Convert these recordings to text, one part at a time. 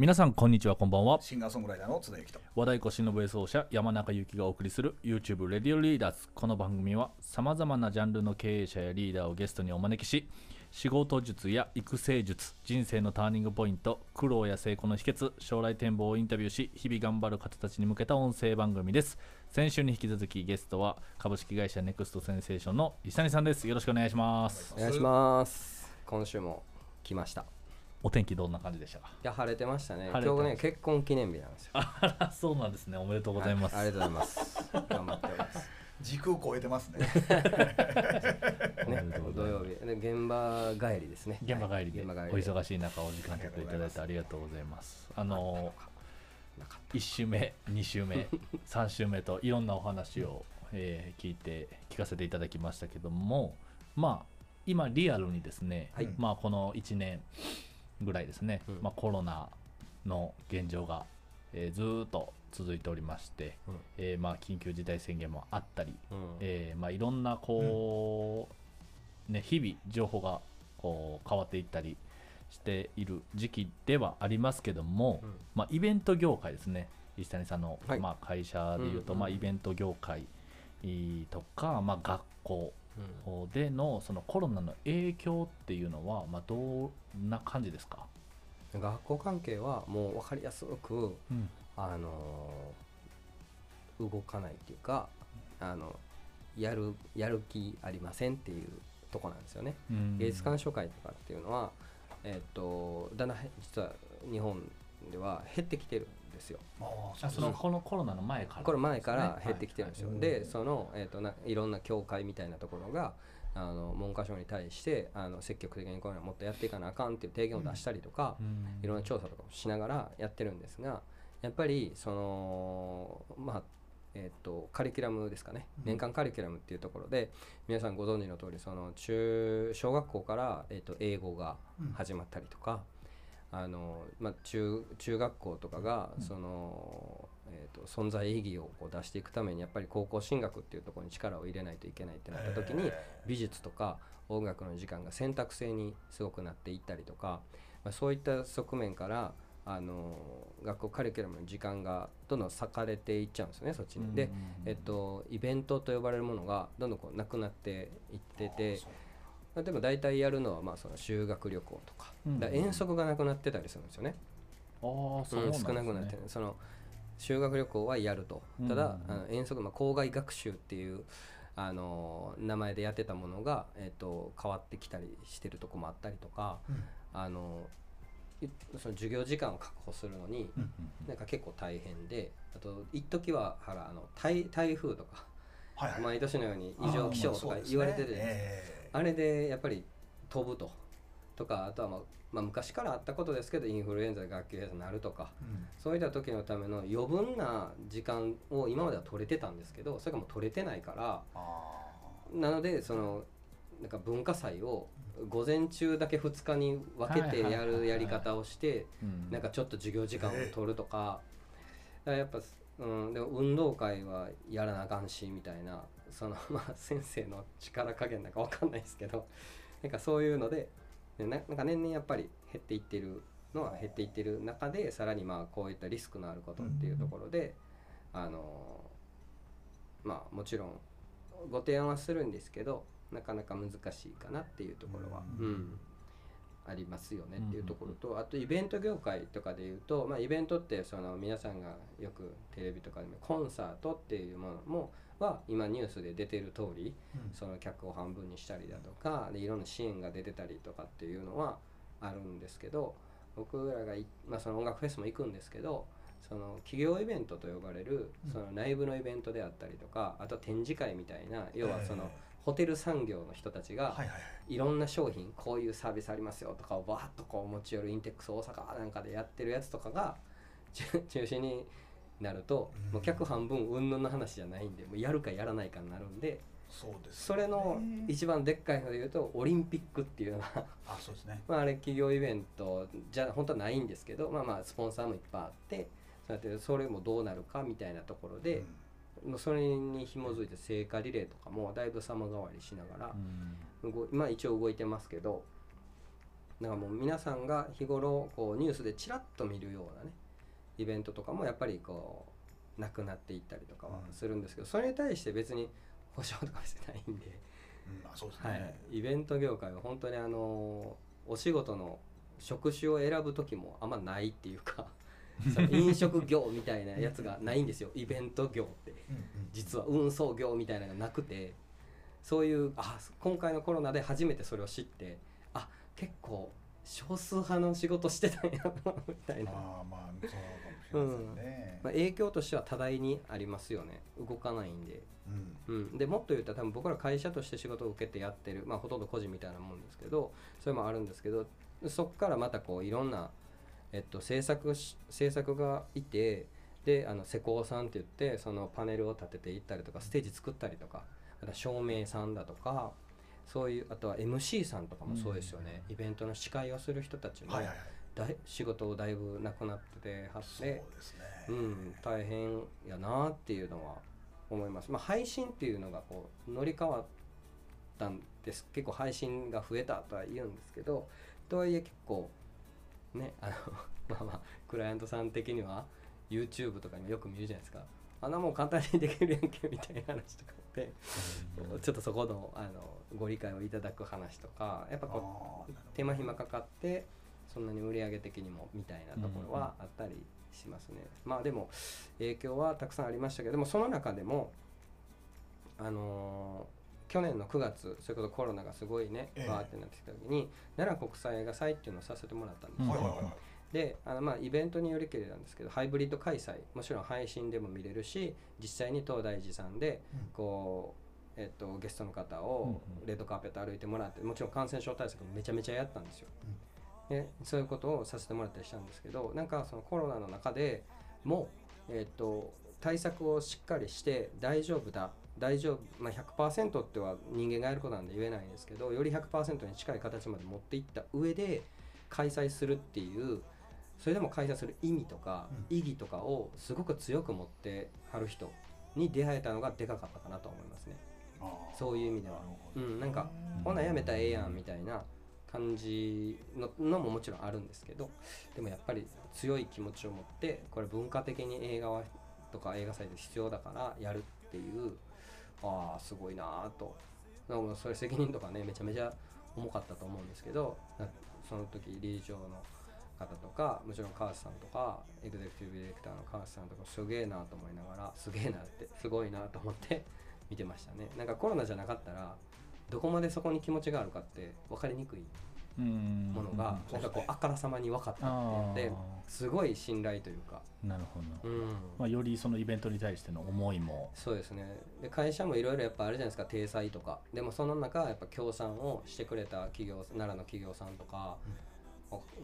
皆さんこんにちは、こんばんは。シンガーソングライターの津田由紀と和太鼓忍笛奏者山中由紀がお送りする YouTube Radio Leaders。 この番組はさまざまなジャンルの経営者やリーダーをゲストにお招きし、仕事術や育成術、人生のターニングポイント、苦労や成功の秘訣、将来展望をインタビューし、日々頑張る方たちに向けた音声番組です。先週に引き続きゲストは株式会社ネクストセンセーションの石谷さんです。よろしくお願いします。お願いします。今週も来ました。お天気どんな感じでしたか？いや、晴れてましたね。今日ね、結婚記念日なんですよ。あら、そうなんですね。おめでとうございます。はい、ありがとうございます。頑張っております。時空を超えてますね。ね、土曜日で現場帰りですね。現場帰りで、お忙しい中お時間取っていただいてありがとうございます。1週目、2週目、3週目といろんなお話を、聞かせていただきましたけども、まあ今リアルにですね、はい、まあこの1年ぐらいですね、まあ、コロナの現状が、ずっと続いておりまして、まあ緊急事態宣言もあったり、まあいろんなこう、ね、日々情報がこう変わっていったりしている時期ではありますけども、まあイベント業界ですね、石谷さんのまあ会社でいうと、まあイベント業界とか、まあ学校でのそのコロナの影響っていうのは、まあ、どんな感じですか？学校関係はもう分かりやすく、動かないっていうか、やる気ありませんっていうとこなんですよね。芸術鑑賞会とかっていうのは、だんだん実は日本では減ってきてるんですよ。そのこのコロナの前から、これ前から減ってきてるんですよ。で、その、いろんな協会みたいなところが文科省に対して積極的にこういうのをもっとやっていかなあかんっていう提言を出したりとか、いろんな調査とかもしながらやってるんですが、やっぱりそのカリキュラムですかね、年間カリキュラムっていうところで、皆さんご存知の通り、その小学校から英語が始まったりとか、中学校とかがその、存在意義をこう出していくために、やっぱり高校進学っていうところに力を入れないといけないってなった時に、美術とか音楽の時間が選択制にすごくなっていったりとか、まあ、そういった側面から学校カリキュラムの時間がどんどん割かれていっちゃうんですよね、そっちに。で、イベントと呼ばれるものがどんどんこうなくなっていってて。でも大体やるのはまあその修学旅行とか、だから遠足がなくなってたりするんですよね。少なくなってる。その修学旅行はやると、ただ遠足、校外学習っていう名前でやってたものが変わってきたりしてるとこもあったりとか、その授業時間を確保するのになんか結構大変で、あと一時は台風とか毎年のように異常気象とか言われてるじゃないですか。あれでやっぱり飛ぶとか、あとはまあ昔からあったことですけど、インフルエンザで学級閉鎖になるとか、そういった時のための余分な時間を今までは取れてたんですけど、それがもう取れてないから、なのでそのなんか文化祭を午前中だけ2日に分けてやるやり方をして、なんかちょっと授業時間を取るとか、やっぱでも運動会はやらなあかんしみたいな、そのまあ先生の力加減なんか分かんないですけど、なんかそういうのでなんか年々やっぱり減っていってるのは減っていってる中で、さらにまあこういったリスクのあることっていうところで、まあもちろんご提案はするんですけど、なかなか難しいかなっていうところは、ありますよねっていうところと、あとイベント業界とかでいうと、まあイベントってその皆さんがよくテレビとかでもコンサートっていうものもは今ニュースで出てる通り、その客を半分にしたりだとかで、いろんな支援が出てたりとかっていうのはあるんですけど、僕らがその音楽フェスも行くんですけど、その企業イベントと呼ばれるその内部のイベントであったりとか、あと展示会みたいな、要はそのホテル産業の人たちがいろんな商品、こういうサービスありますよとかをバーッとこう持ち寄るインテックス大阪なんかでやってるやつとかが中止になると、もう客半分云々の話じゃないんで、もうやるかやらないかになるんで、それの一番でっかいのでいうとオリンピックっていうのはあれ企業イベントじゃ本当はないんですけど、まあまあスポンサーもいっぱいあって、それもどうなるかみたいなところで、それに紐づいて聖火リレーとかもだいぶ様変わりしながら、まあ一応動いてますけど、なんかもう皆さんが日頃こうニュースでちらっと見るようなねイベントとかもやっぱりこうなくなっていったりとかはするんですけど、それに対して別に保証とかしてないんで、イベント業界は本当にお仕事の職種を選ぶ時もあんまないっていうかその飲食業みたいなやつがないんですよイベント業って実は運送業みたいなのがなくて、そういう今回のコロナで初めてそれを知って、あ結構少数派の仕事してたんやなみたいな。まあそうかもしれませんね。影響としては多大にありますよね。動かないんで、でもっと言ったら多分僕ら会社として仕事を受けてやってる、ほとんど個人みたいなもんですけど、それもあるんですけど、そこからまたこういろんな、制作がいて、で施工さんって言ってそのパネルを立てていったりとか、ステージ作ったりとか、あと照明さんだとか、そういうあとは MC さんとかもそうですよね、イベントの司会をする人たちも仕事をだいぶなくなってはって、そうですね、大変やなっていうのは思います。配信っていうのがこう乗り換わったんです。結構配信が増えたとは言うんですけど、とはいえ結構ね、クライアントさん的には YouTube とかによく見るじゃないですか。あんなもん簡単にできるやんけみたいな話とかってちょっとそこのご理解をいただく話とか、やっぱこう手間暇かかってそんなに売り上げ的にもみたいなところはあったりしますね。まあでも影響はたくさんありましたけども、その中でも去年の9月、それこそコロナがすごいねバーってなってきた時に奈良国際映画祭っていうのをさせてもらったんですよ。でイベントによりけりなんですけど、ハイブリッド開催、もちろん配信でも見れるし、実際に東大寺さんでこう、ゲストの方をレッドカーペット歩いてもらって、もちろん感染症対策もめちゃめちゃやったんですよ。でそういうことをさせてもらったりしたんですけど、なんかそのコロナの中でもう、対策をしっかりして大丈夫だ大丈夫、100% っては人間がやることなんで言えないんですけど、より 100% に近い形まで持っていった上で開催するっていう、それでも開催する意味とか意義とかをすごく強く持ってはる人に出会えたのがでかかったかなと思いますね。そういう意味では、なんかこんなんやめたらええやんみたいな感じ のももちろんあるんですけど、でもやっぱり強い気持ちを持って、これ文化的に映画はとか映画祭で必要だからやるっていう、すごいなと。もうそれ責任とかねめちゃめちゃ重かったと思うんですけど、その時理事長の方とか、もちろん川瀬さんとかエグゼクティブディレクターの川瀬さんとか、すげえなと思いながら、すげえなってすごいなと思って見てましたね。なんかコロナじゃなかったらどこまでそこに気持ちがあるかって分かりにくいものがなんかこうあからさまに分かったっていうのですごい信頼というか、なるほど、よりそのイベントに対しての思いもそうですね。で会社もいろいろやっぱあるじゃないですか、体裁とか。でもその中やっぱ協賛をしてくれた企業、奈良の企業さんとか、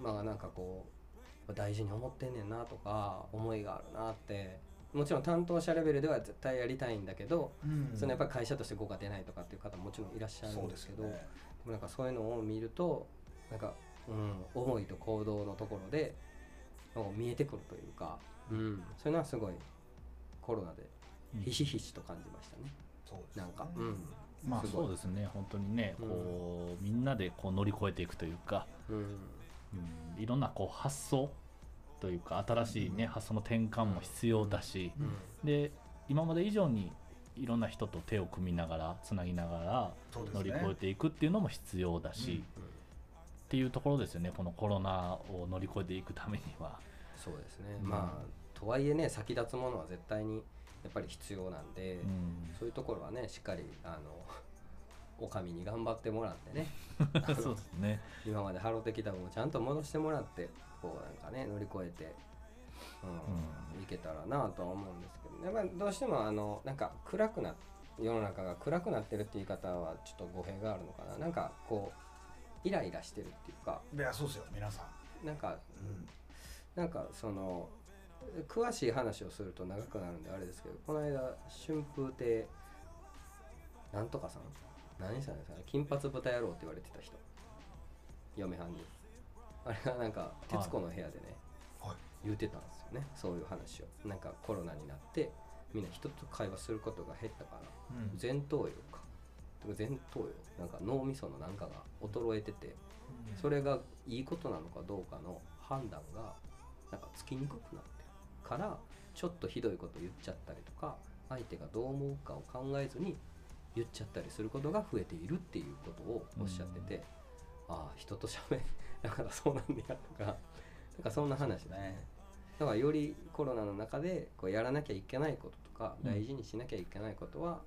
なんかこう大事に思ってんねんなとか思いがあるなって、もちろん担当者レベルでは絶対やりたいんだけど、そのやっぱり会社として5が出ないとかっていう方ももちろんいらっしゃるんですけど、でもなんかそういうのを見るとなんか、思いと行動のところで見えてくるというか、そういうのはすごいコロナでひしひしと感じましたね。なんかそうですね、本当にねこうみんなでこう乗り越えていくというか、いろんなこう発想というか新しいね発想の転換も必要だし、で今まで以上にいろんな人と手を組みながらつなぎながら乗り越えていくっていうのも必要だしっていうところですよね、このコロナを乗り越えていくためには。そうですね、とはいえね先立つものは絶対にやっぱり必要なんで、そういうところはねしっかりお上に頑張ってもらってねそうですね、今までハロテキタブもちゃんと戻してもらって、こうなんかね乗り越えていけたらなとは思うんですけど、やっぱりどうしてもなんか世の中が暗くなってるって言い方はちょっと語弊があるのかな。なんかこうイライラしてるっていうか、いやそうですよ皆さん、なんかその詳しい話をすると長くなるんであれですけど、この間春風亭なんとかさん、何したんですかね、金髪豚野郎って言われてた人、嫁はんにあれがなんか『徹子の部屋』でね、言うてたんですよね、そういう話を。なんかコロナになってみんな人と会話することが減ったから、前頭葉か前頭葉、なんか脳みそのなんかが衰えてて、それがいいことなのかどうかの判断がなんかつきにくくなってるから、ちょっとひどいこと言っちゃったりとか、相手がどう思うかを考えずに言っちゃったりすることが増えているっていうことをおっしゃってて、ああ人と喋るだからそうなんだよとか、なんかそんな話ですね。だからよりコロナの中でこうやらなきゃいけないこととか、大事にしなきゃいけないことは、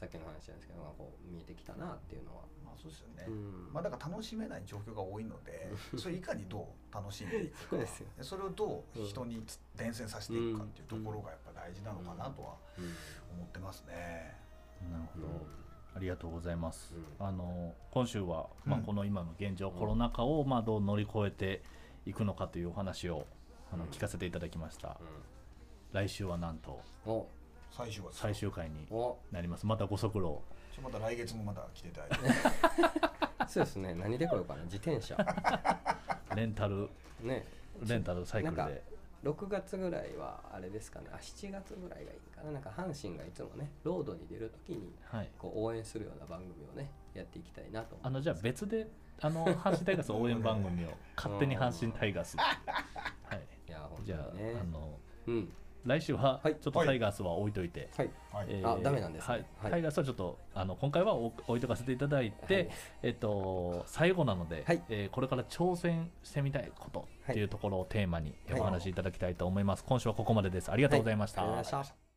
さっきの話なんですけど、こう見えてきたなっていうのは、まあそうですよね、うん、まあだから楽しめない状況が多いので、それいかにどう楽しんでいくかですよ、ね、それをどう人に伝染させていくかっていうところがやっぱ大事なのかなとは思ってますね。なるほど、ありがとうございます、うん、今週は、まあ、この今の現状、うん、コロナ禍をまあどう乗り越えていくのかというお話を聞かせていただきました、うんうん、来週はなんと最終回になります。またご足労、また来月もまた来ていただいてそうですね、何でこようかな、自転車レンタルサイクルで6月ぐらいはあれですかね、あ7月ぐらいがいいかな、なんか阪神がいつもねロードに出るときにこう応援するような番組をねやっていきたいなと思って、じゃあ別で阪神タイガース応援番組を勝手に阪神タイガース、はい、いや本当にね、じゃあうん、来週はちょっとタイガースは置いといて、はいはいあダメなんですね、はい、タイガースはちょっと今回は置いとかせていただいて、はい最後なので、はいこれから挑戦してみたいことっていうところをテーマにお話しいただきたいと思います、はい、今週はここまでです。ありがとうございました、はいはい